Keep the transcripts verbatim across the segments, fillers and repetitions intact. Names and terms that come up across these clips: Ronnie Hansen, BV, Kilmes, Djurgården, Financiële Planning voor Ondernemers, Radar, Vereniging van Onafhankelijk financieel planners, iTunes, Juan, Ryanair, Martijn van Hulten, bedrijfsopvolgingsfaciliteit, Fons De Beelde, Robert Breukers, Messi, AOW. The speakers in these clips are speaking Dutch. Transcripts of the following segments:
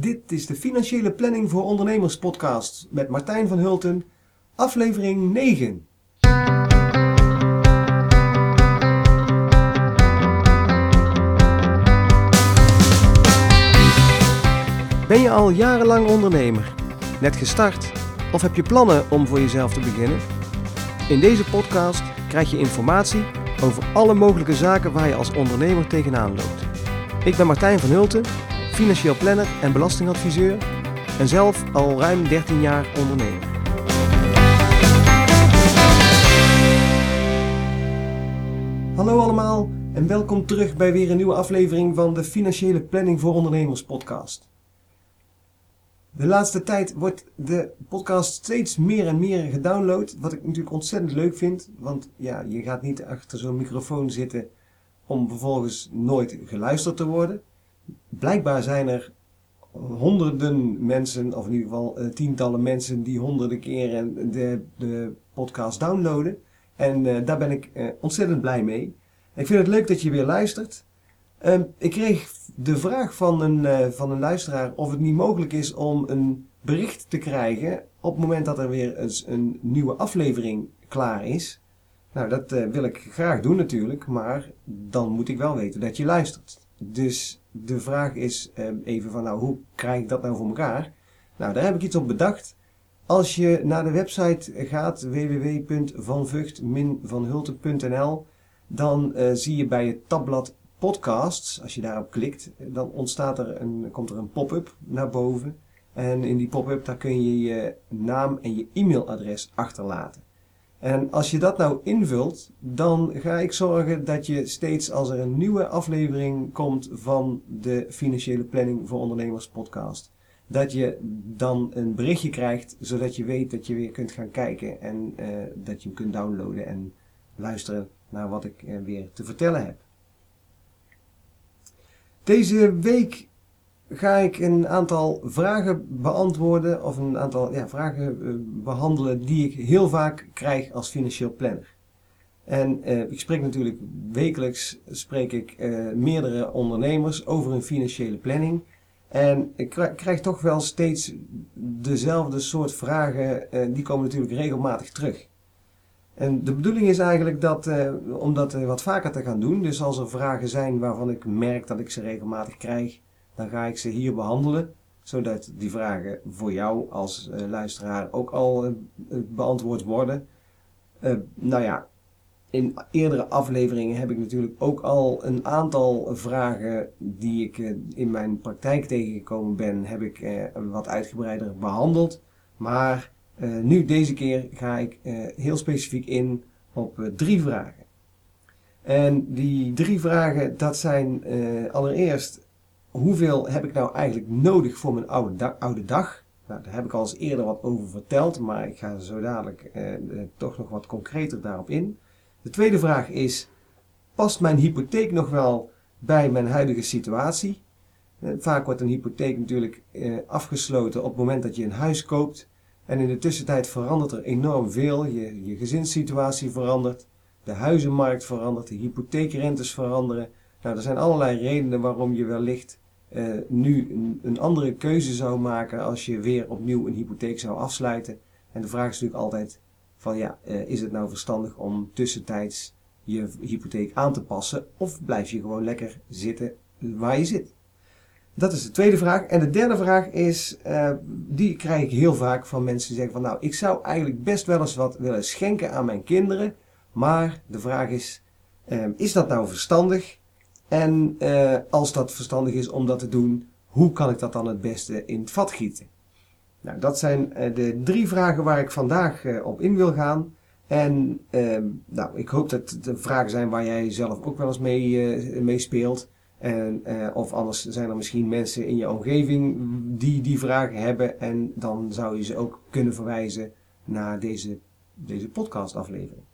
Dit is de Financiële Planning voor Ondernemers podcast met Martijn van Hulten, aflevering negen. Ben je al jarenlang ondernemer? Net gestart? Of heb je plannen om voor jezelf te beginnen? In deze podcast krijg je informatie over alle mogelijke zaken waar je als ondernemer tegenaan loopt. Ik ben Martijn van Hulten, financieel planner en belastingadviseur en zelf al ruim dertien jaar ondernemer. Hallo allemaal en welkom terug bij weer een nieuwe aflevering van de Financiële Planning voor Ondernemers podcast. De laatste tijd wordt de podcast steeds meer en meer gedownload, wat ik natuurlijk ontzettend leuk vind, want ja, je gaat niet achter zo'n microfoon zitten om vervolgens nooit geluisterd te worden. Blijkbaar zijn er honderden mensen, of in ieder geval uh, tientallen mensen die honderden keren de, de podcast downloaden. En uh, daar ben ik uh, ontzettend blij mee. Ik vind het leuk dat je weer luistert. Uh, ik kreeg de vraag van een, uh, van een luisteraar of het niet mogelijk is om een bericht te krijgen op het moment dat er weer eens een nieuwe aflevering klaar is. Nou, dat uh, wil ik graag doen natuurlijk, maar dan moet ik wel weten dat je luistert. Dus de vraag is eh, even van, nou, hoe krijg ik dat nou voor elkaar? Nou, daar heb ik iets op bedacht. Als je naar de website gaat, w w w punt van vught van hulten punt n l, dan eh, zie je bij het tabblad podcasts, als je daarop klikt, dan ontstaat er een, komt er een pop-up naar boven. En in die pop-up, daar kun je je naam en je e-mailadres achterlaten. En als je dat nou invult, dan ga ik zorgen dat je steeds als er een nieuwe aflevering komt van de Financiële Planning voor Ondernemers podcast, dat je dan een berichtje krijgt, zodat je weet dat je weer kunt gaan kijken en uh, dat je hem kunt downloaden en luisteren naar wat ik uh, weer te vertellen heb. Deze week ga ik een aantal vragen beantwoorden of een aantal ja, vragen uh, behandelen die ik heel vaak krijg als financieel planner. En uh, ik spreek natuurlijk wekelijks spreek ik uh, meerdere ondernemers over hun financiële planning. En ik krijg, krijg toch wel steeds dezelfde soort vragen, uh, die komen natuurlijk regelmatig terug. En de bedoeling is eigenlijk dat, uh, om dat uh, wat vaker te gaan doen. Dus als er vragen zijn waarvan ik merk dat ik ze regelmatig krijg, dan ga ik ze hier behandelen, zodat die vragen voor jou als uh, luisteraar ook al uh, beantwoord worden. Uh, nou ja, in eerdere afleveringen heb ik natuurlijk ook al een aantal vragen die ik uh, in mijn praktijk tegengekomen ben, heb ik uh, wat uitgebreider behandeld. Maar uh, nu deze keer ga ik uh, heel specifiek in op uh, drie vragen. En die drie vragen, dat zijn uh, allereerst: hoeveel heb ik nou eigenlijk nodig voor mijn oude, da- oude dag? Nou, daar heb ik al eens eerder wat over verteld, maar ik ga zo dadelijk eh, toch nog wat concreter daarop in. De tweede vraag is: past mijn hypotheek nog wel bij mijn huidige situatie? Eh, vaak wordt een hypotheek natuurlijk eh, afgesloten op het moment dat je een huis koopt. En in de tussentijd verandert er enorm veel. Je, je gezinssituatie verandert, de huizenmarkt verandert, de hypotheekrentes veranderen. Nou, er zijn allerlei redenen waarom je wellicht Uh, nu een, een andere keuze zou maken als je weer opnieuw een hypotheek zou afsluiten. En de vraag is natuurlijk altijd van ja, uh, is het nou verstandig om tussentijds je hypotheek aan te passen of blijf je gewoon lekker zitten waar je zit? Dat is de tweede vraag. En de derde vraag is, uh, die krijg ik heel vaak van mensen die zeggen van nou, ik zou eigenlijk best wel eens wat willen schenken aan mijn kinderen, maar de vraag is, uh, is dat nou verstandig? En eh, als dat verstandig is om dat te doen, hoe kan ik dat dan het beste in het vat gieten? Nou, dat zijn eh, de drie vragen waar ik vandaag eh, op in wil gaan. En eh, nou, ik hoop dat het vragen zijn waar jij zelf ook wel eens mee, eh, mee speelt. En, eh, of anders zijn er misschien mensen in je omgeving die die vragen hebben. En dan zou je ze ook kunnen verwijzen naar deze, deze podcastaflevering.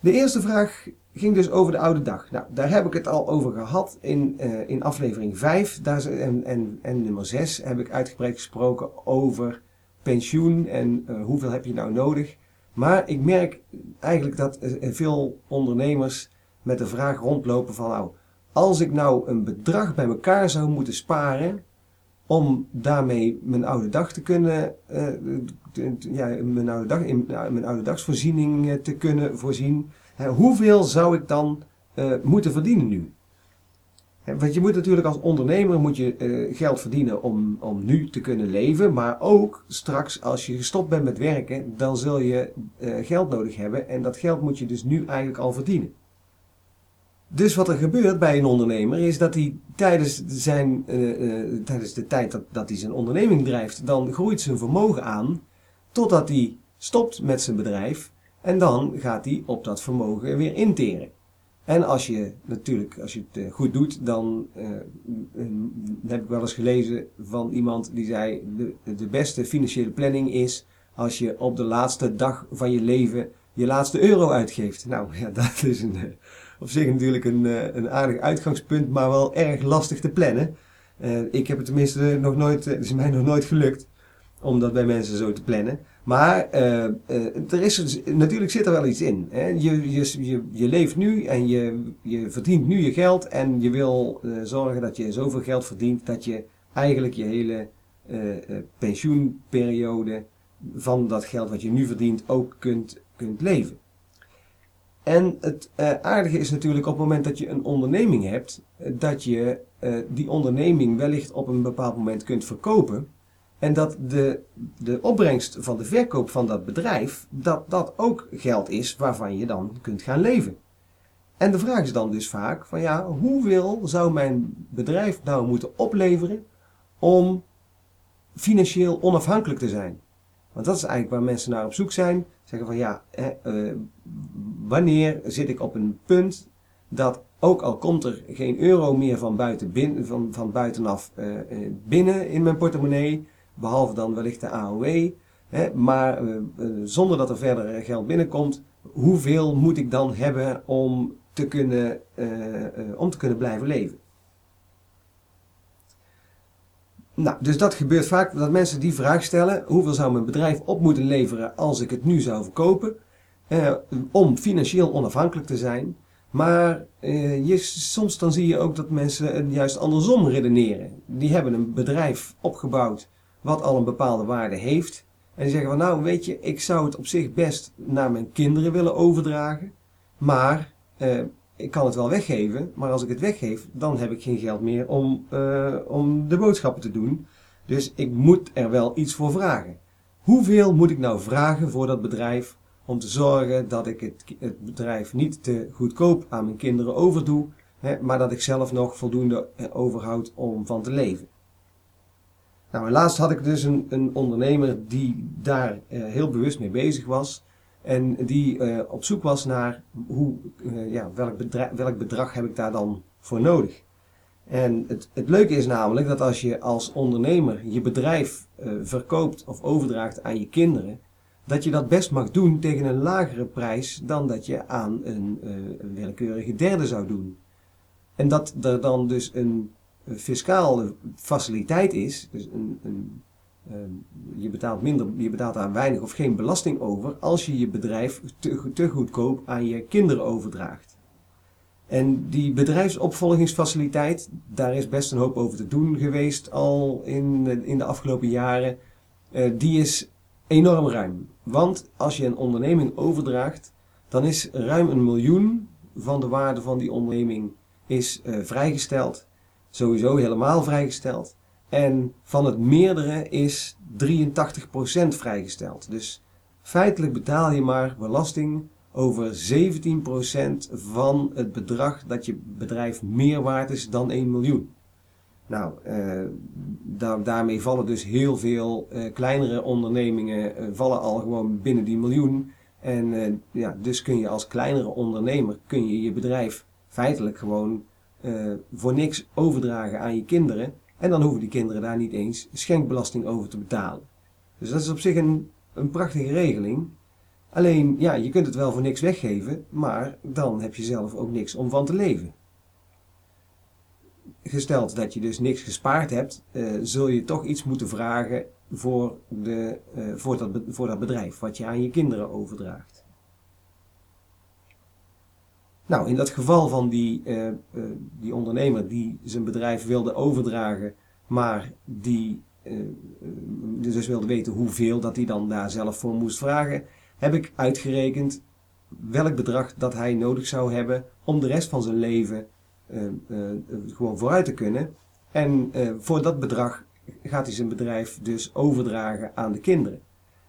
De eerste vraag ging dus over de oude dag. Nou, daar heb ik het al over gehad in, uh, in aflevering vijf daar zijn, en, en, en nummer zes heb ik uitgebreid gesproken over pensioen en uh, hoeveel heb je nou nodig. Maar ik merk eigenlijk dat uh, veel ondernemers met de vraag rondlopen van nou, als ik nou een bedrag bij elkaar zou moeten sparen om daarmee mijn oude dag te kunnen, uh, ja, mijn oude dag, in, uh, mijn oude dagsvoorziening uh, te kunnen voorzien, hè, hoeveel zou ik dan uh, moeten verdienen nu? Hè, want je moet natuurlijk als ondernemer moet je, uh, geld verdienen om, om nu te kunnen leven, maar ook straks als je gestopt bent met werken, dan zul je uh, geld nodig hebben en dat geld moet je dus nu eigenlijk al verdienen. Dus wat er gebeurt bij een ondernemer is dat hij tijdens, zijn, uh, uh, tijdens de tijd dat, dat hij zijn onderneming drijft, dan groeit zijn vermogen aan totdat hij stopt met zijn bedrijf en dan gaat hij op dat vermogen weer interen. En als je natuurlijk, als je het uh, goed doet, dan uh, heb ik wel eens gelezen van iemand die zei de, de beste financiële planning is als je op de laatste dag van je leven je laatste euro uitgeeft. Nou ja, dat is een... Uh, Op zich natuurlijk een, een aardig uitgangspunt, maar wel erg lastig te plannen. Uh, ik heb het tenminste nog nooit, het is mij nog nooit gelukt om dat bij mensen zo te plannen. Maar uh, uh, er is, natuurlijk zit er wel iets in. Hè? Je, je, je, je leeft nu en je, je verdient nu je geld en je wil uh, zorgen dat je zoveel geld verdient dat je eigenlijk je hele uh, pensioenperiode van dat geld wat je nu verdient ook kunt, kunt leven. En het uh, aardige is natuurlijk op het moment dat je een onderneming hebt, dat je uh, die onderneming wellicht op een bepaald moment kunt verkopen. En dat de, de opbrengst van de verkoop van dat bedrijf, dat dat ook geld is waarvan je dan kunt gaan leven. En de vraag is dan dus vaak van ja, hoeveel zou mijn bedrijf nou moeten opleveren om financieel onafhankelijk te zijn? Want dat is eigenlijk waar mensen naar op zoek zijn. Zeggen van ja, hè, uh, wanneer zit ik op een punt dat ook al komt er geen euro meer van, buiten bin, van, van buitenaf uh, binnen in mijn portemonnee, behalve dan wellicht de A O W, hè, maar uh, uh, zonder dat er verder geld binnenkomt, hoeveel moet ik dan hebben om te kunnen, uh, uh, om te kunnen blijven leven? Nou, dus dat gebeurt vaak, dat mensen die vraag stellen, hoeveel zou mijn bedrijf op moeten leveren als ik het nu zou verkopen, eh, om financieel onafhankelijk te zijn. Maar eh, je, soms dan zie je ook dat mensen juist andersom redeneren. Die hebben een bedrijf opgebouwd wat al een bepaalde waarde heeft. En die zeggen van nou weet je, ik zou het op zich best naar mijn kinderen willen overdragen, maar... Eh, ik kan het wel weggeven, maar als ik het weggeef, dan heb ik geen geld meer om, uh, om de boodschappen te doen. Dus ik moet er wel iets voor vragen. Hoeveel moet ik nou vragen voor dat bedrijf om te zorgen dat ik het, het bedrijf niet te goedkoop aan mijn kinderen overdoe, hè, maar dat ik zelf nog voldoende overhoud om van te leven? Nou, en laatst had ik dus een, een ondernemer die daar uh, heel bewust mee bezig was. En die uh, op zoek was naar hoe, uh, ja, welk, bedra- welk bedrag heb ik daar dan voor nodig. En het, het leuke is namelijk dat als je als ondernemer je bedrijf uh, verkoopt of overdraagt aan je kinderen, dat je dat best mag doen tegen een lagere prijs dan dat je aan een, uh, een willekeurige derde zou doen. En dat er dan dus een, een fiscale faciliteit is, dus een... een Uh, je betaalt minder, je betaalt daar weinig of geen belasting over als je je bedrijf te, te goedkoop aan je kinderen overdraagt. En die bedrijfsopvolgingsfaciliteit, daar is best een hoop over te doen geweest al in, in de afgelopen jaren, uh, die is enorm ruim. Want als je een onderneming overdraagt, dan is ruim een miljoen van de waarde van die onderneming is uh, vrijgesteld, sowieso helemaal vrijgesteld. En van het meerdere is drieëntachtig procent vrijgesteld. Dus feitelijk betaal je maar belasting over zeventien procent van het bedrag dat je bedrijf meer waard is dan één miljoen. Nou, eh, daar, daarmee vallen dus heel veel eh, kleinere ondernemingen eh, vallen al gewoon binnen die miljoen. En eh, ja, dus kun je als kleinere ondernemer kun je, je bedrijf feitelijk gewoon eh, voor niks overdragen aan je kinderen. En dan hoeven die kinderen daar niet eens schenkbelasting over te betalen. Dus dat is op zich een, een prachtige regeling. Alleen, ja, je kunt het wel voor niks weggeven, maar dan heb je zelf ook niks om van te leven. Gesteld dat je dus niks gespaard hebt, uh, zul je toch iets moeten vragen voor, de, uh, voor, dat, voor dat bedrijf wat je aan je kinderen overdraagt. Nou, in dat geval van die, uh, uh, die ondernemer die zijn bedrijf wilde overdragen, maar die uh, dus wilde weten hoeveel dat hij dan daar zelf voor moest vragen, heb ik uitgerekend welk bedrag dat hij nodig zou hebben om de rest van zijn leven uh, uh, gewoon vooruit te kunnen. En uh, voor dat bedrag gaat hij zijn bedrijf dus overdragen aan de kinderen.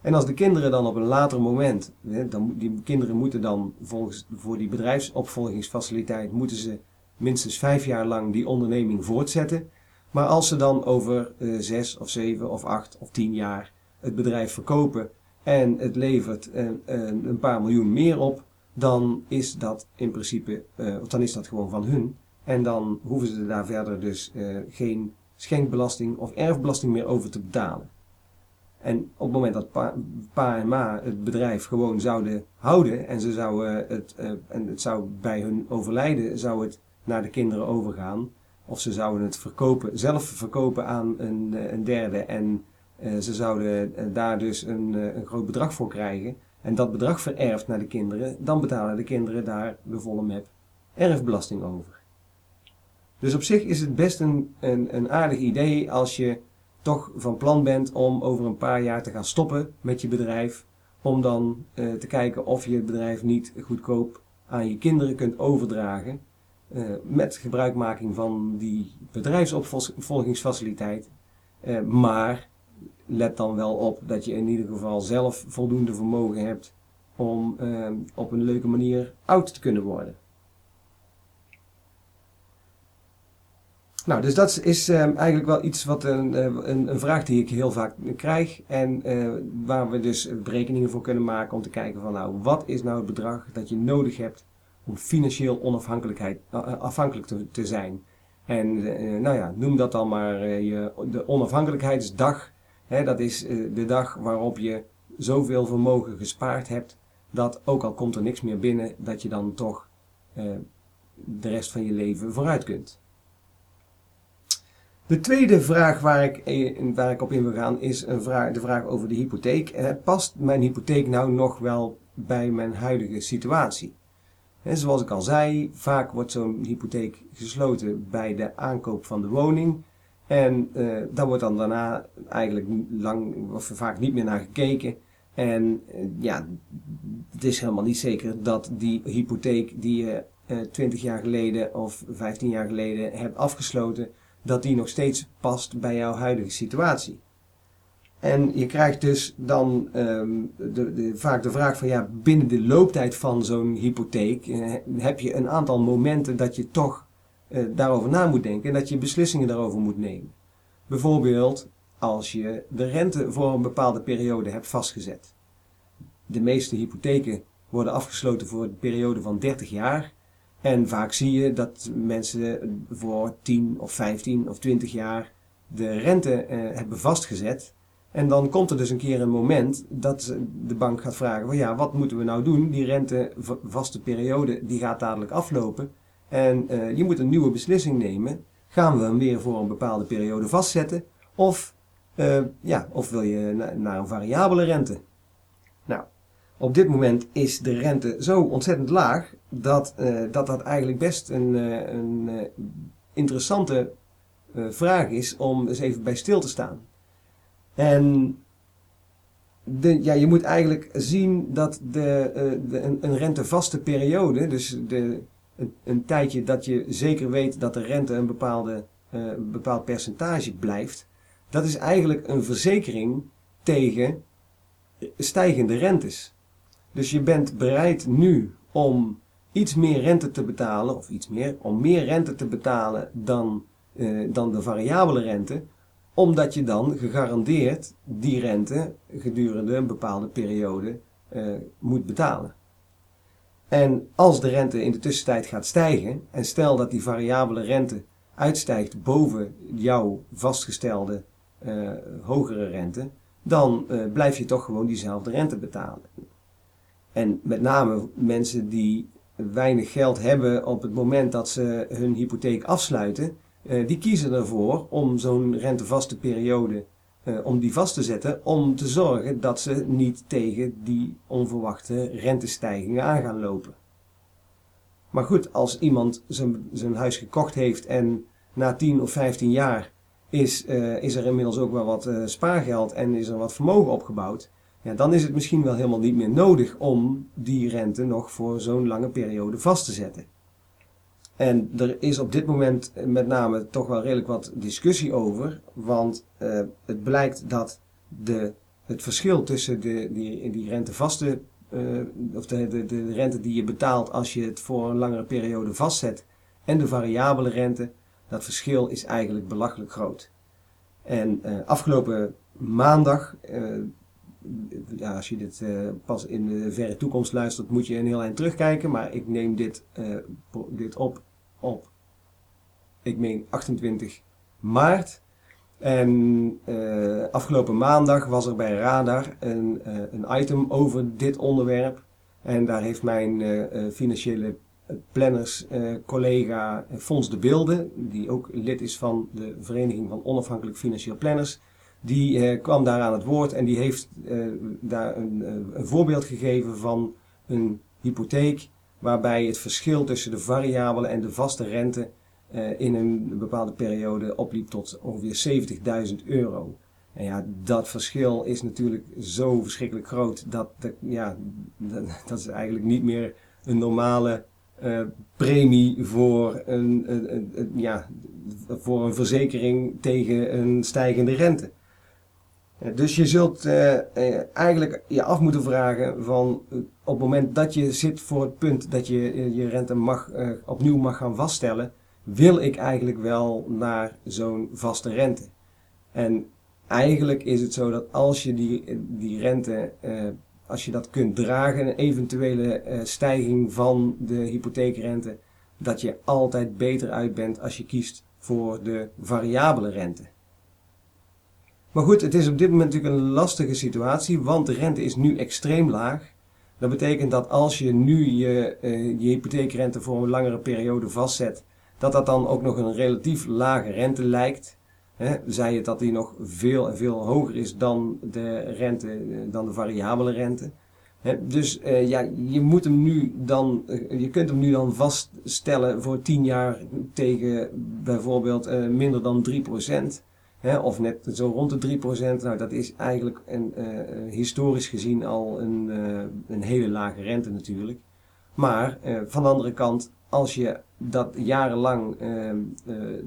En als de kinderen dan op een later moment, hè, dan, die kinderen moeten dan volgens, voor die bedrijfsopvolgingsfaciliteit moeten ze minstens vijf jaar lang die onderneming voortzetten. Maar als ze dan over eh, zes of zeven of acht of tien jaar het bedrijf verkopen en het levert eh, een paar miljoen meer op, dan is dat in principe, eh, of dan is dat gewoon van hun. En dan hoeven ze daar verder dus eh, geen schenkbelasting of erfbelasting meer over te betalen. En op het moment dat pa, pa en ma het bedrijf gewoon zouden houden en, ze zouden het, uh, en het zou bij hun overlijden zou het naar de kinderen overgaan. Of ze zouden het verkopen, zelf verkopen aan een, een derde en uh, ze zouden daar dus een, een groot bedrag voor krijgen. En dat bedrag vererft naar de kinderen, dan betalen de kinderen daar de volle map erfbelasting over. Dus op zich is het best een, een, een aardig idee als je toch van plan bent om over een paar jaar te gaan stoppen met je bedrijf, om dan eh, te kijken of je het bedrijf niet goedkoop aan je kinderen kunt overdragen eh, met gebruikmaking van die bedrijfsopvolgingsfaciliteit. Eh, maar let dan wel op dat je in ieder geval zelf voldoende vermogen hebt om eh, op een leuke manier oud te kunnen worden. Nou, dus dat is uh, eigenlijk wel iets wat een, een, een vraag die ik heel vaak krijg en uh, waar we dus berekeningen voor kunnen maken om te kijken van nou, wat is nou het bedrag dat je nodig hebt om financieel onafhankelijkheid, uh, afhankelijk te, te zijn. En uh, nou ja, noem dat dan maar uh, je, de onafhankelijkheidsdag. Hè, dat is uh, de dag waarop je zoveel vermogen gespaard hebt dat ook al komt er niks meer binnen, dat je dan toch uh, de rest van je leven vooruit kunt. De tweede vraag waar ik, waar ik op in wil gaan is een vraag, de vraag over de hypotheek. Eh, past mijn hypotheek nou nog wel bij mijn huidige situatie? En zoals ik al zei, vaak wordt zo'n hypotheek gesloten bij de aankoop van de woning. En eh, daar wordt dan daarna eigenlijk lang, of vaak niet meer naar gekeken. En eh, ja, het is helemaal niet zeker dat die hypotheek die je eh, twintig jaar geleden of vijftien jaar geleden hebt afgesloten, dat die nog steeds past bij jouw huidige situatie. En je krijgt dus dan um, de, de, vaak de vraag van ja, binnen de looptijd van zo'n hypotheek eh, heb je een aantal momenten dat je toch eh, daarover na moet denken en dat je beslissingen daarover moet nemen. Bijvoorbeeld als je de rente voor een bepaalde periode hebt vastgezet. De meeste hypotheken worden afgesloten voor een periode van dertig jaar. En vaak zie je dat mensen voor tien of vijftien of twintig jaar de rente eh, hebben vastgezet. En dan komt er dus een keer een moment dat de bank gaat vragen van ja, wat moeten we nou doen? Die rentevaste periode die gaat dadelijk aflopen. En eh, je moet een nieuwe beslissing nemen. Gaan we hem weer voor een bepaalde periode vastzetten? Of, eh, ja, of wil je na, naar een variabele rente? Nou, op dit moment is de rente zo ontzettend laag dat uh, dat, dat eigenlijk best een, uh, een uh, interessante uh, vraag is om eens even bij stil te staan. En de, ja, je moet eigenlijk zien dat de, uh, de, een, een rentevaste periode, dus de, een, een tijdje dat je zeker weet dat de rente een, bepaalde, uh, een bepaald percentage blijft, dat is eigenlijk een verzekering tegen stijgende rentes. Dus je bent bereid nu om iets meer rente te betalen, of iets meer, om meer rente te betalen dan, eh, dan de variabele rente, omdat je dan gegarandeerd die rente gedurende een bepaalde periode eh, moet betalen. En als de rente in de tussentijd gaat stijgen, en stel dat die variabele rente uitstijgt boven jouw vastgestelde eh, hogere rente, dan eh, blijf je toch gewoon diezelfde rente betalen. En met name mensen die weinig geld hebben op het moment dat ze hun hypotheek afsluiten, eh, die kiezen ervoor om zo'n rentevaste periode eh, om die vast te zetten, om te zorgen dat ze niet tegen die onverwachte rentestijgingen aan gaan lopen. Maar goed, als iemand zijn, zijn huis gekocht heeft en na tien of vijftien jaar is, uh, is er inmiddels ook wel wat uh, spaargeld en is er wat vermogen opgebouwd, ja, dan is het misschien wel helemaal niet meer nodig om die rente nog voor zo'n lange periode vast te zetten. En er is op dit moment met name toch wel redelijk wat discussie over, want uh, het blijkt dat de, het verschil tussen de, die, die rentevaste, uh, of de, de, de rente die je betaalt als je het voor een langere periode vastzet en de variabele rente, dat verschil is eigenlijk belachelijk groot. En uh, afgelopen maandag, uh, ja, als je dit uh, pas in de verre toekomst luistert, moet je een heel eind terugkijken. Maar ik neem dit, uh, dit op op, ik meen achtentwintig maart. En uh, afgelopen maandag was er bij Radar een, uh, een item over dit onderwerp. En daar heeft mijn uh, financiële planners uh, collega Fons De Beelde, die ook lid is van de Vereniging van Onafhankelijk financieel planners, die uh, kwam daar aan het woord en die heeft uh, daar een, een voorbeeld gegeven van een hypotheek waarbij het verschil tussen de variabele en de vaste rente uh, in een bepaalde periode opliep tot ongeveer zeventigduizend euro. En ja, dat verschil is natuurlijk zo verschrikkelijk groot dat, dat, ja, dat, dat is eigenlijk niet meer een normale Uh, premie voor een, uh, uh, uh, ja, voor een verzekering tegen een stijgende rente. Uh, dus je zult uh, uh, eigenlijk je af moeten vragen van uh, op het moment dat je zit voor het punt dat je uh, je rente mag, uh, opnieuw mag gaan vaststellen, wil ik eigenlijk wel naar zo'n vaste rente? En eigenlijk is het zo dat als je die, die rente uh, als je dat kunt dragen, een eventuele uh, stijging van de hypotheekrente, dat je altijd beter uit bent als je kiest voor de variabele rente. Maar goed, het is op dit moment natuurlijk een lastige situatie, want de rente is nu extreem laag. Dat betekent dat als je nu je, uh, je hypotheekrente voor een langere periode vastzet, dat dat dan ook nog een relatief lage rente lijkt. He, zei het dat die nog veel en veel hoger is dan de rente, dan de variabele rente. He, dus uh, ja, je, moet hem nu dan, uh, je kunt hem nu dan vaststellen voor tien jaar tegen bijvoorbeeld uh, minder dan drie procent. He, of net zo rond de drie procent. Nou, dat is eigenlijk een, uh, historisch gezien al een, uh, een hele lage rente natuurlijk. Maar uh, van de andere kant, als je dat jarenlang... Uh, uh,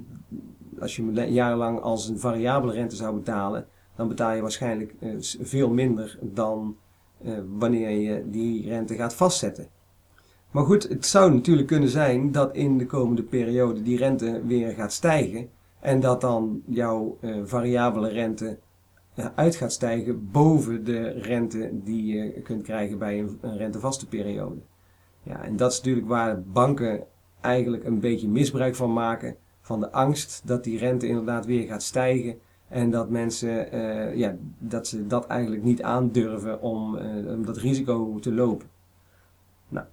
Als je hem jarenlang als een variabele rente zou betalen, dan betaal je waarschijnlijk veel minder dan wanneer je die rente gaat vastzetten. Maar goed, het zou natuurlijk kunnen zijn dat in de komende periode die rente weer gaat stijgen en dat dan jouw variabele rente uit gaat stijgen boven de rente die je kunt krijgen bij een rentevaste periode. Ja, en dat is natuurlijk waar banken eigenlijk een beetje misbruik van maken. Van de angst dat die rente inderdaad weer gaat stijgen. En dat mensen uh, ja, dat ze dat eigenlijk niet aandurven om, uh, om dat risico te lopen. Nou,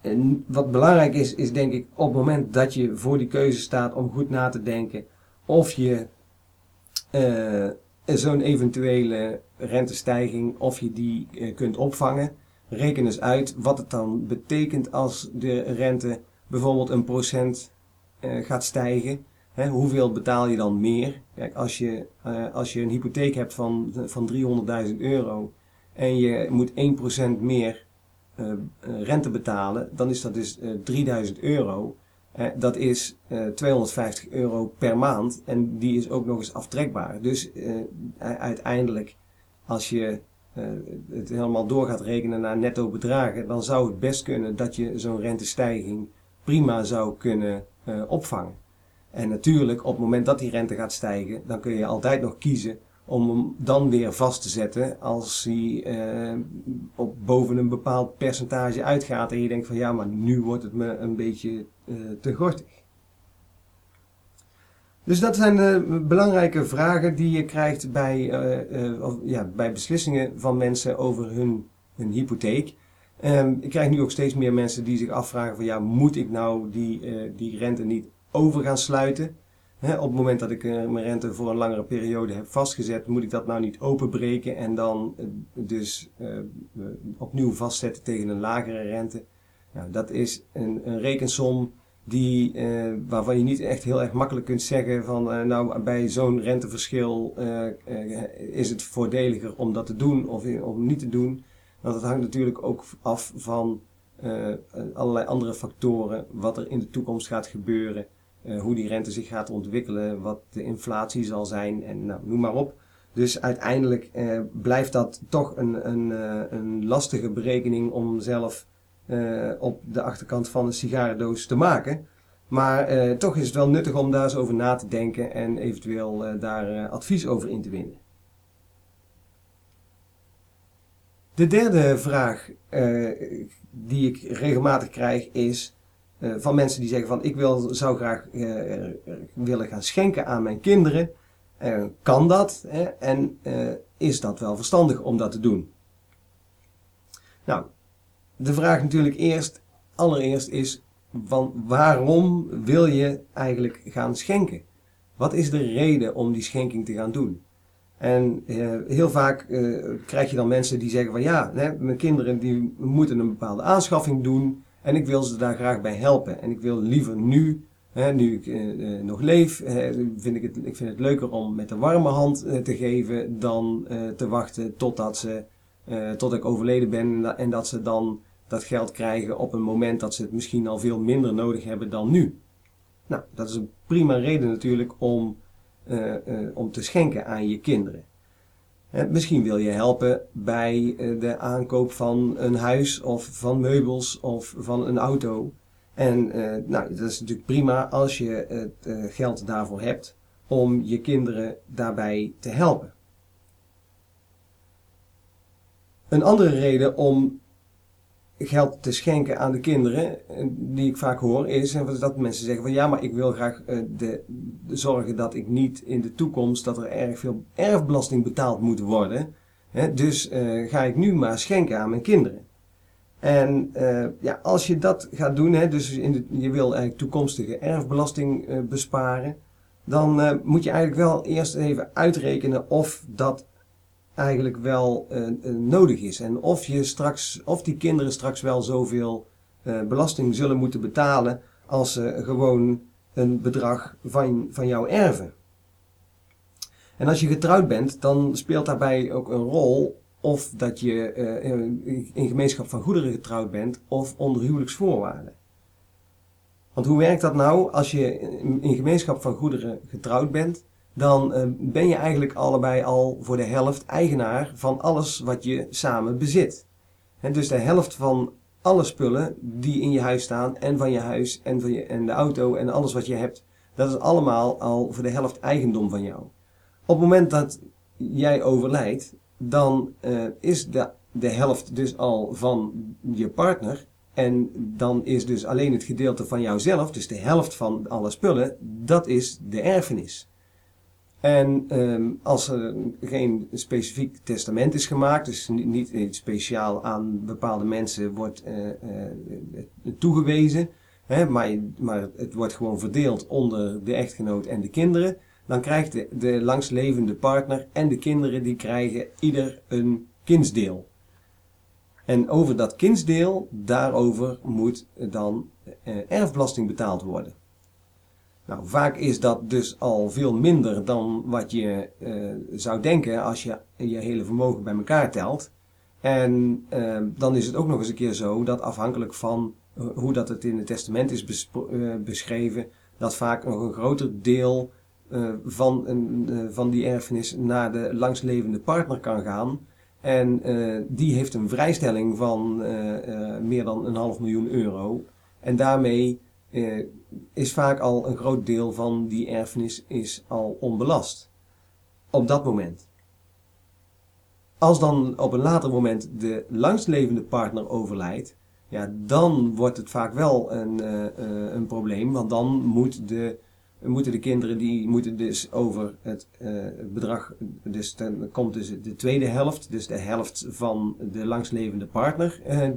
en wat belangrijk is, is denk ik op het moment dat je voor die keuze staat om goed na te denken. Of je uh, zo'n eventuele rentestijging, of je die uh, kunt opvangen. Reken eens uit wat het dan betekent als de rente bijvoorbeeld een procent... Uh, gaat stijgen, hè, hoeveel betaal je dan meer? Kijk, als je, uh, als je een hypotheek hebt van, van driehonderdduizend euro en je moet één procent meer uh, rente betalen, dan is dat dus uh, drieduizend euro. Uh, dat is uh, tweehonderdvijftig euro per maand en die is ook nog eens aftrekbaar. Dus uh, uiteindelijk, als je uh, het helemaal door gaat rekenen naar netto bedragen, dan zou het best kunnen dat je zo'n rentestijging prima zou kunnen Uh, opvangen. En natuurlijk, op het moment dat die rente gaat stijgen, dan kun je altijd nog kiezen om hem dan weer vast te zetten als hij uh, op boven een bepaald percentage uitgaat en je denkt van ja, maar nu wordt het me een beetje uh, te gortig. Dus dat zijn de belangrijke vragen die je krijgt bij, uh, uh, of, ja, bij beslissingen van mensen over hun, hun hypotheek. Um, ik krijg nu ook steeds meer mensen die zich afvragen van ja, moet ik nou die, uh, die rente niet over gaan sluiten? He, op het moment dat ik uh, mijn rente voor een langere periode heb vastgezet, moet ik dat nou niet openbreken en dan uh, dus uh, opnieuw vastzetten tegen een lagere rente? Nou, dat is een, een rekensom die, uh, waarvan je niet echt heel erg makkelijk kunt zeggen van uh, nou bij zo'n renteverschil uh, uh, is het voordeliger om dat te doen of om niet te doen. Want het hangt natuurlijk ook af van uh, allerlei andere factoren, wat er in de toekomst gaat gebeuren, uh, hoe die rente zich gaat ontwikkelen, wat de inflatie zal zijn en nou, noem maar op. Dus uiteindelijk eh, blijft dat toch een, een, een lastige berekening om zelf eh, op de achterkant van een sigarendoos te maken. Maar eh, toch is het wel nuttig om daar eens over na te denken en eventueel eh, daar eh, advies over in te winnen. De derde vraag eh, die ik regelmatig krijg is eh, van mensen die zeggen van ik wil, zou graag eh, willen gaan schenken aan mijn kinderen. Uh, kan dat hè? en uh, is dat wel verstandig om dat te doen? Nou, de vraag natuurlijk eerst, allereerst is, van waarom wil je eigenlijk gaan schenken? Wat is de reden om die schenking te gaan doen? En uh, heel vaak uh, krijg je dan mensen die zeggen van ja, hè, mijn kinderen die moeten een bepaalde aanschaffing doen en ik wil ze daar graag bij helpen en ik wil liever nu... He, nu ik uh, nog leef, he, vind ik, het, ik vind het leuker om met de warme hand uh, te geven dan uh, te wachten totdat ze, uh, tot ik overleden ben en dat ze dan dat geld krijgen op een moment dat ze het misschien al veel minder nodig hebben dan nu. Nou, dat is een prima reden natuurlijk om, uh, uh, om te schenken aan je kinderen. He, misschien wil je helpen bij uh, de aankoop van een huis of van meubels of van een auto. En uh, nou, dat is natuurlijk prima als je het uh, geld daarvoor hebt om je kinderen daarbij te helpen. Een andere reden om geld te schenken aan de kinderen, die ik vaak hoor, is dat mensen zeggen van ja, maar ik wil graag uh, de, de zorgen dat ik niet in de toekomst, dat er erg veel erfbelasting betaald moet worden. Hè? Dus uh, ga ik nu maar schenken aan mijn kinderen. En uh, ja, als je dat gaat doen, hè, dus in de, je wil eigenlijk toekomstige erfbelasting uh, besparen, dan uh, moet je eigenlijk wel eerst even uitrekenen of dat eigenlijk wel uh, uh, nodig is. En of, je straks, of die kinderen straks wel zoveel uh, belasting zullen moeten betalen als ze gewoon een bedrag van, van jou erven. En als je getrouwd bent, dan speelt daarbij ook een rol of dat je uh, in gemeenschap van goederen getrouwd bent of onder huwelijksvoorwaarden. Want hoe werkt dat nou? Als je in gemeenschap van goederen getrouwd bent, dan uh, ben je eigenlijk allebei al voor de helft eigenaar van alles wat je samen bezit. En dus de helft van alle spullen die in je huis staan en van je huis en, van je, en de auto en alles wat je hebt, dat is allemaal al voor de helft eigendom van jou. Op het moment dat jij overlijdt, dan uh, is de, de helft dus al van je partner en dan is dus alleen het gedeelte van jouzelf, dus de helft van alle spullen, dat is de erfenis. En uh, als er geen specifiek testament is gemaakt, dus niet, niet speciaal aan bepaalde mensen wordt uh, uh, toegewezen, hè, maar, maar het wordt gewoon verdeeld onder de echtgenoot en de kinderen, dan krijgt de, de langstlevende partner en de kinderen die krijgen ieder een kindsdeel. En over dat kindsdeel, daarover moet dan eh, erfbelasting betaald worden. Nou, vaak is dat dus al veel minder dan wat je eh, zou denken als je je hele vermogen bij elkaar telt. En eh, dan is het ook nog eens een keer zo dat afhankelijk van hoe dat het in het testament is besp- eh, beschreven, dat vaak nog een groter deel Uh, van, uh, van die erfenis naar de langstlevende partner kan gaan. En uh, die heeft een vrijstelling van uh, uh, meer dan een half miljoen euro. En daarmee uh, is vaak al een groot deel van die erfenis is al onbelast. Op dat moment. Als dan op een later moment de langstlevende partner overlijdt, ja, dan wordt het vaak wel een, uh, uh, een probleem. Want dan moet de Moeten de kinderen, die moeten dus over het uh, bedrag, dus dan komt dus de tweede helft, dus de helft van de langstlevende partner, uh,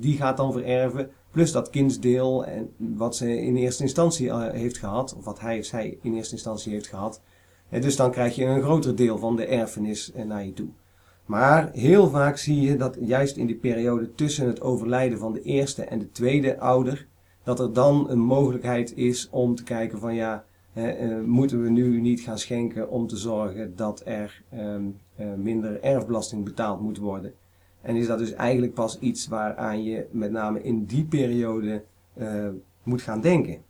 die gaat dan vererven, plus dat kindsdeel en wat ze in eerste instantie uh, heeft gehad, of wat hij of zij in eerste instantie heeft gehad. En dus dan krijg je een groter deel van de erfenis uh, naar je toe. Maar heel vaak zie je dat juist in die periode tussen het overlijden van de eerste en de tweede ouder, dat er dan een mogelijkheid is om te kijken van ja, eh, moeten we nu niet gaan schenken om te zorgen dat er eh, minder erfbelasting betaald moet worden. En is dat dus eigenlijk pas iets waaraan je met name in die periode eh, moet gaan denken.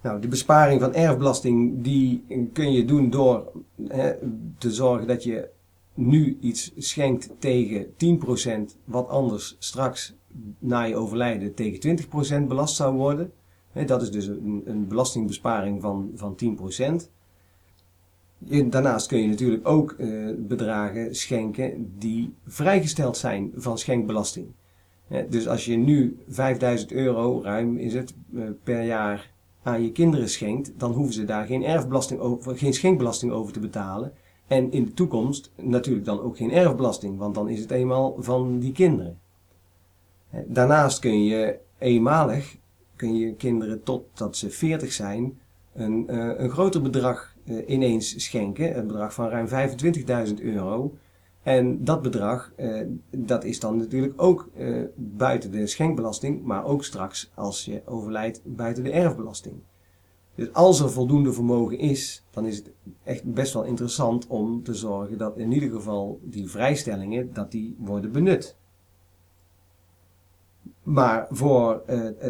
Nou, de besparing van erfbelasting die kun je doen door hè, te zorgen dat je nu iets schenkt tegen tien procent, wat anders straks na je overlijden tegen twintig procent belast zou worden. Hè, dat is dus een, een belastingbesparing van, van tien procent. Je, daarnaast kun je natuurlijk ook eh, bedragen schenken die vrijgesteld zijn van schenkbelasting. Hè, dus als je nu vijfduizend euro, ruim is het, per jaar aan je kinderen schenkt, dan hoeven ze daar geen erfbelasting over, geen schenkbelasting over te betalen. En in de toekomst natuurlijk dan ook geen erfbelasting, want dan is het eenmaal van die kinderen. Daarnaast kun je eenmalig, kun je kinderen totdat ze veertig zijn, een, een groter bedrag ineens schenken, een bedrag van ruim vijfentwintigduizend euro. En dat bedrag, dat is dan natuurlijk ook buiten de schenkbelasting, maar ook straks als je overlijdt buiten de erfbelasting. Dus als er voldoende vermogen is, dan is het echt best wel interessant om te zorgen dat in ieder geval die vrijstellingen, dat die worden benut. Maar voor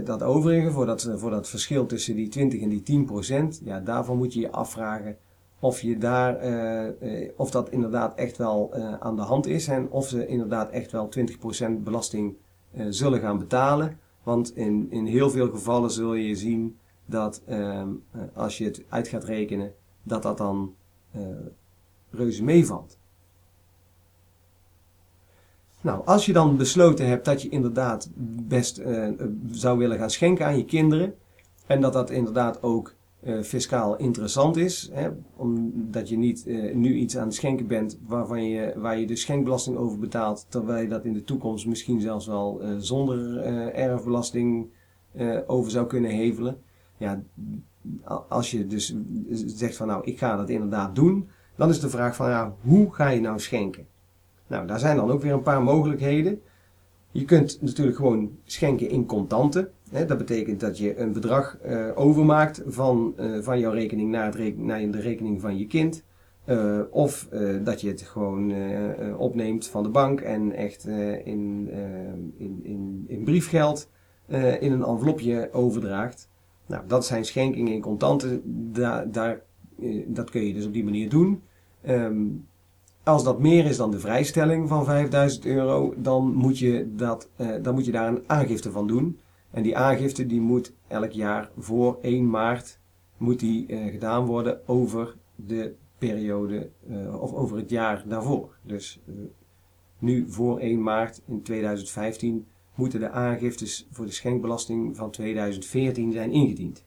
dat overige, voor dat, voor dat verschil tussen die twintig en die tien procent, ja, daarvan moet je je afvragen of je daar, eh, of dat inderdaad echt wel eh, aan de hand is en of ze inderdaad echt wel twintig procent belasting eh, zullen gaan betalen. Want in, in heel veel gevallen zul je zien dat eh, als je het uit gaat rekenen, dat dat dan eh, reuze meevalt. Nou, als je dan besloten hebt dat je inderdaad best eh, zou willen gaan schenken aan je kinderen en dat dat inderdaad ook Uh, fiscaal interessant is, hè, omdat je niet uh, nu iets aan het schenken bent waarvan je, waar je dus schenkbelasting over betaalt, terwijl je dat in de toekomst misschien zelfs wel uh, zonder uh, erfbelasting uh, over zou kunnen hevelen. Ja, als je dus zegt van nou, ik ga dat inderdaad doen, dan is de vraag van ja, hoe ga je nou schenken? Nou, daar zijn dan ook weer een paar mogelijkheden. Je kunt natuurlijk gewoon schenken in contanten. He, dat betekent dat je een bedrag uh, overmaakt van, uh, van jouw rekening naar, het reken naar de rekening van je kind. Uh, of uh, dat je het gewoon uh, opneemt van de bank en echt uh, in, uh, in, in, in briefgeld uh, in een envelopje overdraagt. Nou, dat zijn schenkingen in contanten. Da daar, uh, dat kun je dus op die manier doen. Um, Als dat meer is dan de vrijstelling van vijfduizend euro, dan moet je, dat, eh, dan moet je daar een aangifte van doen. En die aangifte die moet elk jaar voor één maart moet die, eh, gedaan worden over de periode eh, of over het jaar daarvoor. Dus eh, nu voor één maart in tweeduizend vijftien moeten de aangiftes voor de schenkbelasting van tweeduizend veertien zijn ingediend.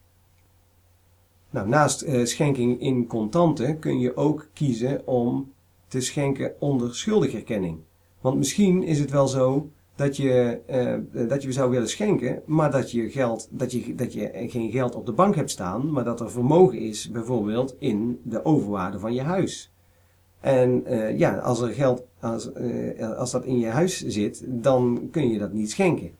Nou, naast eh, schenking in contanten kun je ook kiezen om te schenken onder schuldigerkenning. Want misschien is het wel zo dat je, eh, dat je zou willen schenken, maar dat je, geld, dat, je, dat je geen geld op de bank hebt staan, maar dat er vermogen is bijvoorbeeld in de overwaarde van je huis. En eh, ja, als er geld, als, eh, als dat in je huis zit, dan kun je dat niet schenken.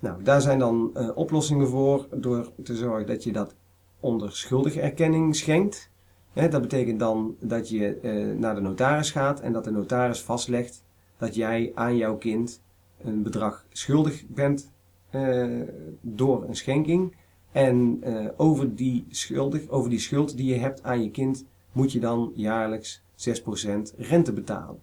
Nou, daar zijn dan eh, oplossingen voor door te zorgen dat je dat onder schuldigerkenning schenkt. He, dat betekent dan dat je eh, naar de notaris gaat en dat de notaris vastlegt dat jij aan jouw kind een bedrag schuldig bent eh, door een schenking. En eh, over, die schuldig, over die schuld die je hebt aan je kind moet je dan jaarlijks zes procent rente betalen.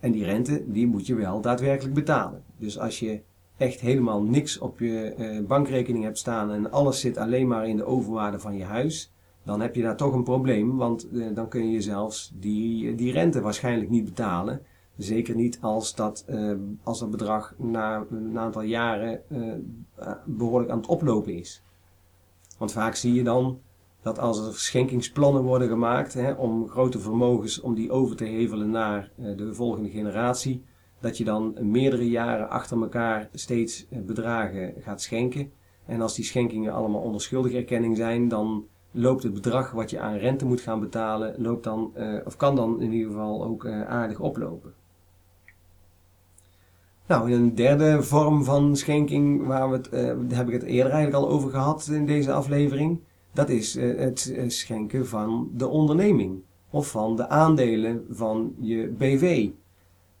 En die rente die moet je wel daadwerkelijk betalen. Dus als je echt helemaal niks op je eh, bankrekening hebt staan en alles zit alleen maar in de overwaarde van je huis, dan heb je daar toch een probleem, want eh, dan kun je zelfs die, die rente waarschijnlijk niet betalen. Zeker niet als dat, eh, als dat bedrag na een aantal jaren eh, behoorlijk aan het oplopen is. Want vaak zie je dan dat als er schenkingsplannen worden gemaakt hè, om grote vermogens om die over te hevelen naar eh, de volgende generatie, dat je dan meerdere jaren achter elkaar steeds eh, bedragen gaat schenken. En als die schenkingen allemaal onder schuldigerkenning zijn, dan loopt het bedrag wat je aan rente moet gaan betalen, loopt dan, uh, of kan dan in ieder geval ook uh, aardig oplopen. Nou, een derde vorm van schenking, waar we het, uh, daar heb ik het eerder eigenlijk al over gehad in deze aflevering, dat is uh, het schenken van de onderneming of van de aandelen van je B V.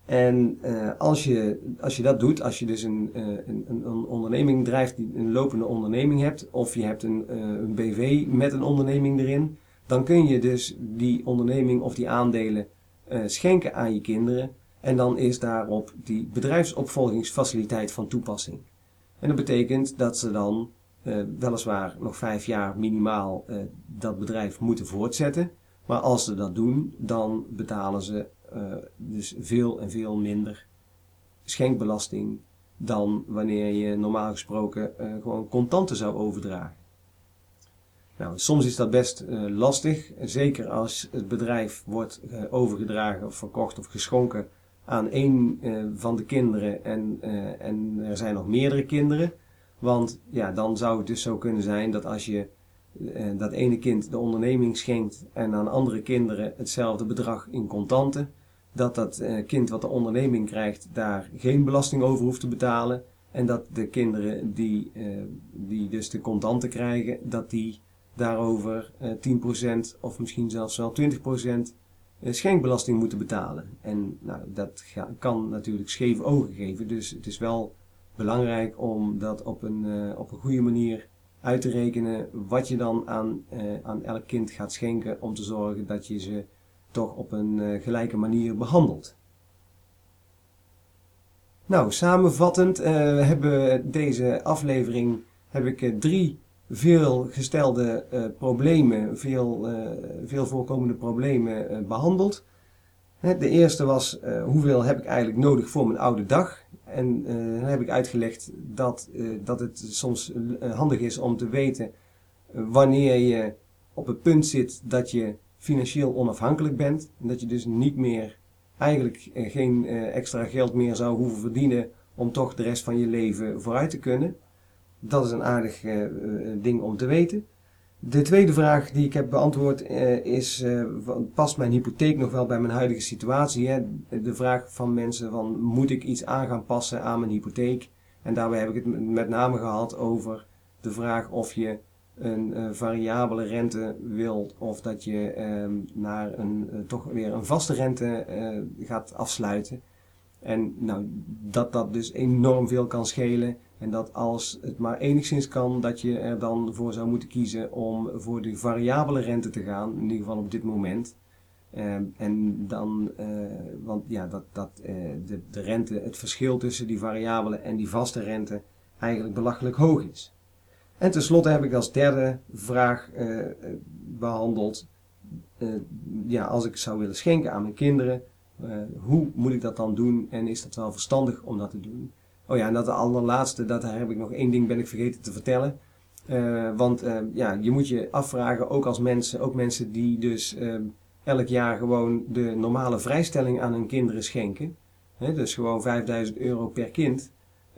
En uh, als, je, als je dat doet, als je dus een, uh, een, een onderneming drijft, die een lopende onderneming hebt, of je hebt een, uh, een B V met een onderneming erin, dan kun je dus die onderneming of die aandelen uh, schenken aan je kinderen. En dan is daarop die bedrijfsopvolgingsfaciliteit van toepassing. En dat betekent dat ze dan uh, weliswaar nog vijf jaar minimaal uh, dat bedrijf moeten voortzetten. Maar als ze dat doen, dan betalen ze uh, dus veel en veel minder schenkbelasting dan wanneer je normaal gesproken uh, gewoon contanten zou overdragen. Nou, soms is dat best uh, lastig, zeker als het bedrijf wordt uh, overgedragen of verkocht of geschonken aan één uh, van de kinderen en, uh, en er zijn nog meerdere kinderen. Want ja, dan zou het dus zo kunnen zijn dat als je uh, dat ene kind de onderneming schenkt en aan andere kinderen hetzelfde bedrag in contanten, dat dat uh, kind wat de onderneming krijgt daar geen belasting over hoeft te betalen en dat de kinderen die, uh, die dus de contanten krijgen, dat die daarover uh, tien procent of misschien zelfs wel twintig procent schenkbelasting moeten betalen. En nou, dat ga, kan natuurlijk scheef ogen geven. Dus het is wel belangrijk om dat op een, uh, op een goede manier uit te rekenen wat je dan aan, uh, aan elk kind gaat schenken om te zorgen dat je ze toch op een uh, gelijke manier behandelt. Nou, samenvattend uh, hebben deze aflevering heb ik uh, drie veel gestelde uh, problemen, veel, uh, veel voorkomende problemen uh, behandeld. De eerste was, uh, hoeveel heb ik eigenlijk nodig voor mijn oude dag? En uh, dan heb ik uitgelegd dat, uh, dat het soms handig is om te weten wanneer je op het punt zit dat je financieel onafhankelijk bent. En dat je dus niet meer, eigenlijk uh, geen uh, extra geld meer zou hoeven verdienen om toch de rest van je leven vooruit te kunnen. Dat is een aardig uh, ding om te weten. De tweede vraag die ik heb beantwoord uh, is, uh, past mijn hypotheek nog wel bij mijn huidige situatie? Hè? De vraag van mensen van, moet ik iets aan gaan passen aan mijn hypotheek? En daarbij heb ik het met name gehad over de vraag of je een uh, variabele rente wilt of dat je uh, naar een, uh, toch weer een vaste rente uh, gaat afsluiten. En nou, dat dat dus enorm veel kan schelen. En dat als het maar enigszins kan, dat je er dan voor zou moeten kiezen om voor de variabele rente te gaan. In ieder geval op dit moment. Uh, en dan, uh, want ja, dat, dat uh, de, de rente, het verschil tussen die variabele en die vaste rente eigenlijk belachelijk hoog is. En tenslotte heb ik als derde vraag uh, behandeld. Uh, ja, als ik zou willen schenken aan mijn kinderen, uh, hoe moet ik dat dan doen en is dat wel verstandig om dat te doen? Oh ja, en dat de allerlaatste, dat heb ik nog één ding ben ik vergeten te vertellen. Uh, want uh, ja, je moet je afvragen, ook als mensen, ook mensen die dus uh, elk jaar gewoon de normale vrijstelling aan hun kinderen schenken. Hè, dus gewoon vijfduizend euro per kind.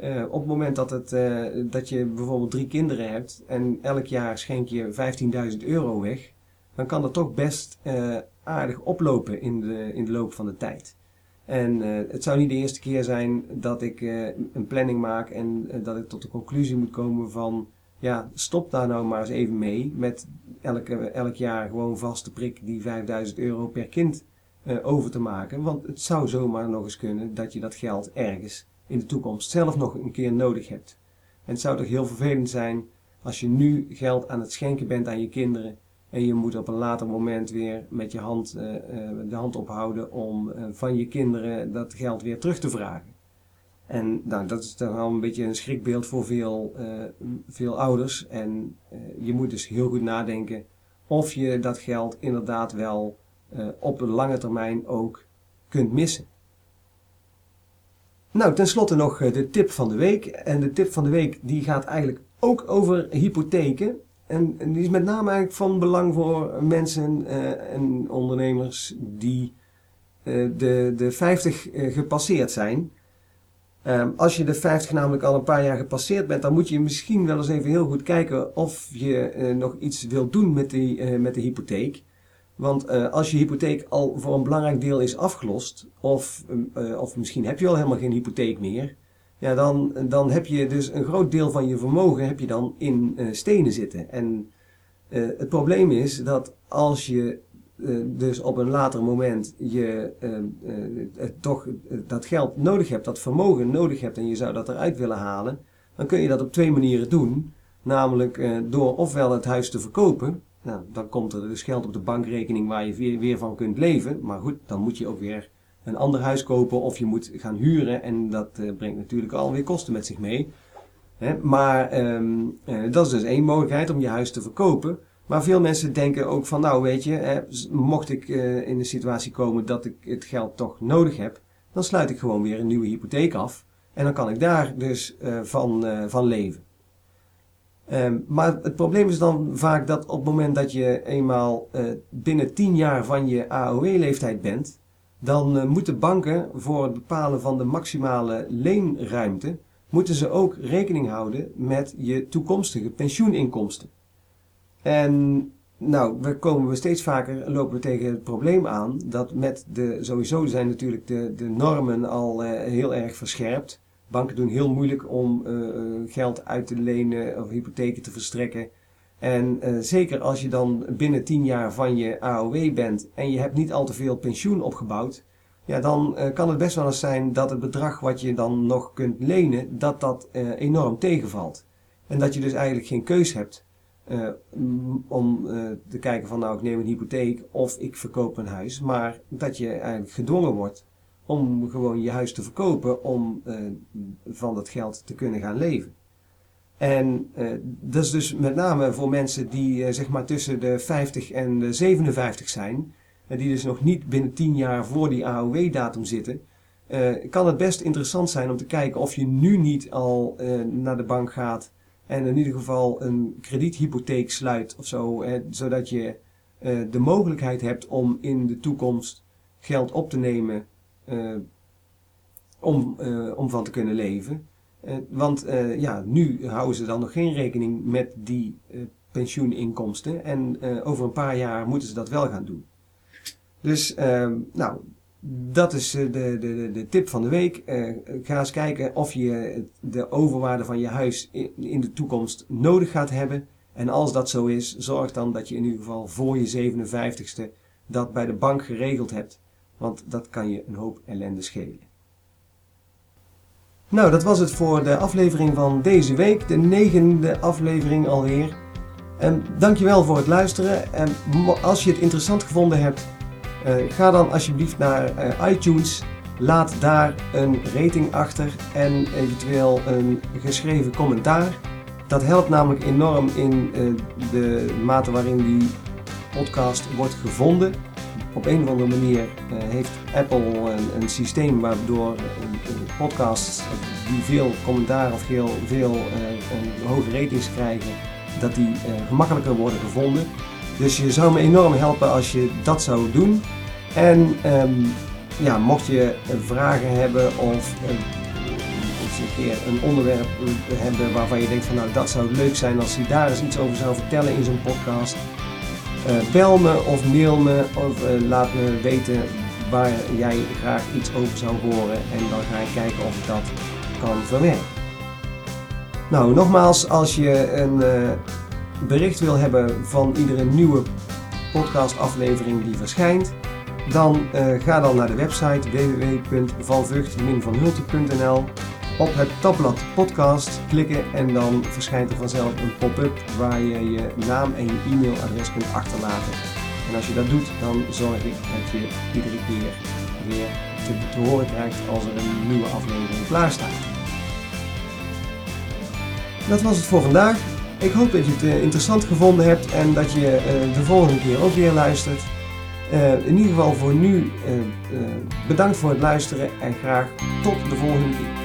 Uh, op het moment dat, het, uh, dat je bijvoorbeeld drie kinderen hebt en elk jaar schenk je vijftienduizend euro weg. Dan kan dat toch best uh, aardig oplopen in de, in de loop van de tijd. En uh, het zou niet de eerste keer zijn dat ik uh, een planning maak en uh, dat ik tot de conclusie moet komen van, ja, stop daar nou maar eens even mee met elke, elk jaar gewoon vaste prik die vijfduizend euro per kind uh, over te maken. Want het zou zomaar nog eens kunnen dat je dat geld ergens in de toekomst zelf nog een keer nodig hebt. En het zou toch heel vervelend zijn als je nu geld aan het schenken bent aan je kinderen. En je moet op een later moment weer met je hand, uh, de hand ophouden om uh, van je kinderen dat geld weer terug te vragen. En nou, dat is dan wel een beetje een schrikbeeld voor veel, uh, veel ouders. En uh, je moet dus heel goed nadenken of je dat geld inderdaad wel uh, op de lange termijn ook kunt missen. Nou, tenslotte nog de tip van de week. En de tip van de week die gaat eigenlijk ook over hypotheken. En die is met name eigenlijk van belang voor mensen eh, en ondernemers die eh, de, de vijftig eh, gepasseerd zijn. Um, als je de vijftig namelijk al een paar jaar gepasseerd bent, dan moet je misschien wel eens even heel goed kijken of je uh, nog iets wilt doen met, die, uh, met de hypotheek. Want uh, als je hypotheek al voor een belangrijk deel is afgelost, of, uh, of misschien heb je al helemaal geen hypotheek meer, ja, dan, dan heb je dus een groot deel van je vermogen heb je dan in uh, stenen zitten. En uh, het probleem is dat als je uh, dus op een later moment je uh, uh, toch uh, dat geld nodig hebt, dat vermogen nodig hebt en je zou dat eruit willen halen, dan kun je dat op twee manieren doen. Namelijk uh, door ofwel het huis te verkopen. Nou, dan komt er dus geld op de bankrekening waar je weer, weer van kunt leven. Maar goed, dan moet je ook weer een ander huis kopen of je moet gaan huren. En dat uh, brengt natuurlijk alweer kosten met zich mee. Hè? Maar um, uh, dat is dus één mogelijkheid om je huis te verkopen. Maar veel mensen denken ook van, nou weet je, hè, mocht ik uh, in de situatie komen dat ik het geld toch nodig heb, dan sluit ik gewoon weer een nieuwe hypotheek af. En dan kan ik daar dus uh, van, uh, van leven. Um, maar het probleem is dan vaak dat op het moment dat je eenmaal uh, binnen tien jaar van je A O W-leeftijd bent, dan uh, moeten banken voor het bepalen van de maximale leenruimte, moeten ze ook rekening houden met je toekomstige pensioeninkomsten. En nou, we komen we steeds vaker lopen we tegen het probleem aan dat met de, sowieso zijn natuurlijk de, de normen al uh, heel erg verscherpt. Banken doen heel moeilijk om uh, geld uit te lenen of hypotheken te verstrekken. En uh, zeker als je dan binnen tien jaar van je A O W bent en je hebt niet al te veel pensioen opgebouwd, ja, dan uh, kan het best wel eens zijn dat het bedrag wat je dan nog kunt lenen, dat dat uh, enorm tegenvalt. En dat je dus eigenlijk geen keus hebt uh, om uh, te kijken van, nou, ik neem een hypotheek of ik verkoop een huis, maar dat je eigenlijk gedwongen wordt om gewoon je huis te verkopen, om uh, van dat geld te kunnen gaan leven. En uh, dat is dus met name voor mensen die uh, zeg maar tussen de vijftig en de zevenenvijftig zijn, en die dus nog niet binnen tien jaar voor die A O W-datum zitten, uh, kan het best interessant zijn om te kijken of je nu niet al uh, naar de bank gaat en in ieder geval een krediethypotheek sluit of zo, uh, zodat je uh, de mogelijkheid hebt om in de toekomst geld op te nemen, Uh, om, uh, om van te kunnen leven. Uh, want uh, ja, nu houden ze dan nog geen rekening met die uh, pensioeninkomsten. En uh, over een paar jaar moeten ze dat wel gaan doen. Dus uh, nou, dat is uh, de, de, de tip van de week. Uh, ga eens kijken of je de overwaarde van je huis in, in de toekomst nodig gaat hebben. En als dat zo is, zorg dan dat je in ieder geval voor je zevenenvijftigste dat bij de bank geregeld hebt. Want dat kan je een hoop ellende schelen. Nou, dat was het voor de aflevering van deze week. De negende aflevering alweer. En dankjewel voor het luisteren. En als je het interessant gevonden hebt, ga dan alsjeblieft naar iTunes. Laat daar een rating achter en eventueel een geschreven commentaar. Dat helpt namelijk enorm in de mate waarin die podcast wordt gevonden. Op een of andere manier heeft Apple een, een systeem waardoor podcasts die veel commentaar of heel, veel uh, hoge ratings krijgen, dat die uh, gemakkelijker worden gevonden. Dus je zou me enorm helpen als je dat zou doen. En um, ja, mocht je vragen hebben of uh, een, keer een onderwerp hebben waarvan je denkt van, nou, dat zou leuk zijn als je daar eens iets over zou vertellen in zo'n podcast. Uh, bel me of mail me of uh, laat me weten waar jij graag iets over zou horen en dan ga ik kijken of ik dat kan verwerken. Nou, nogmaals, als je een uh, bericht wil hebben van iedere nieuwe podcastaflevering die verschijnt, dan uh, ga dan naar de website w w w punt van vught van hulten punt n l. Op het tabblad podcast klikken en dan verschijnt er vanzelf een pop-up waar je je naam en je e-mailadres kunt achterlaten. En als je dat doet, dan zorg ik dat je iedere keer weer te, te horen krijgt als er een nieuwe aflevering klaarstaat. Dat was het voor vandaag. Ik hoop dat je het uh, interessant gevonden hebt en dat je uh, de volgende keer ook weer luistert. Uh, in ieder geval voor nu uh, uh, bedankt voor het luisteren en graag tot de volgende keer.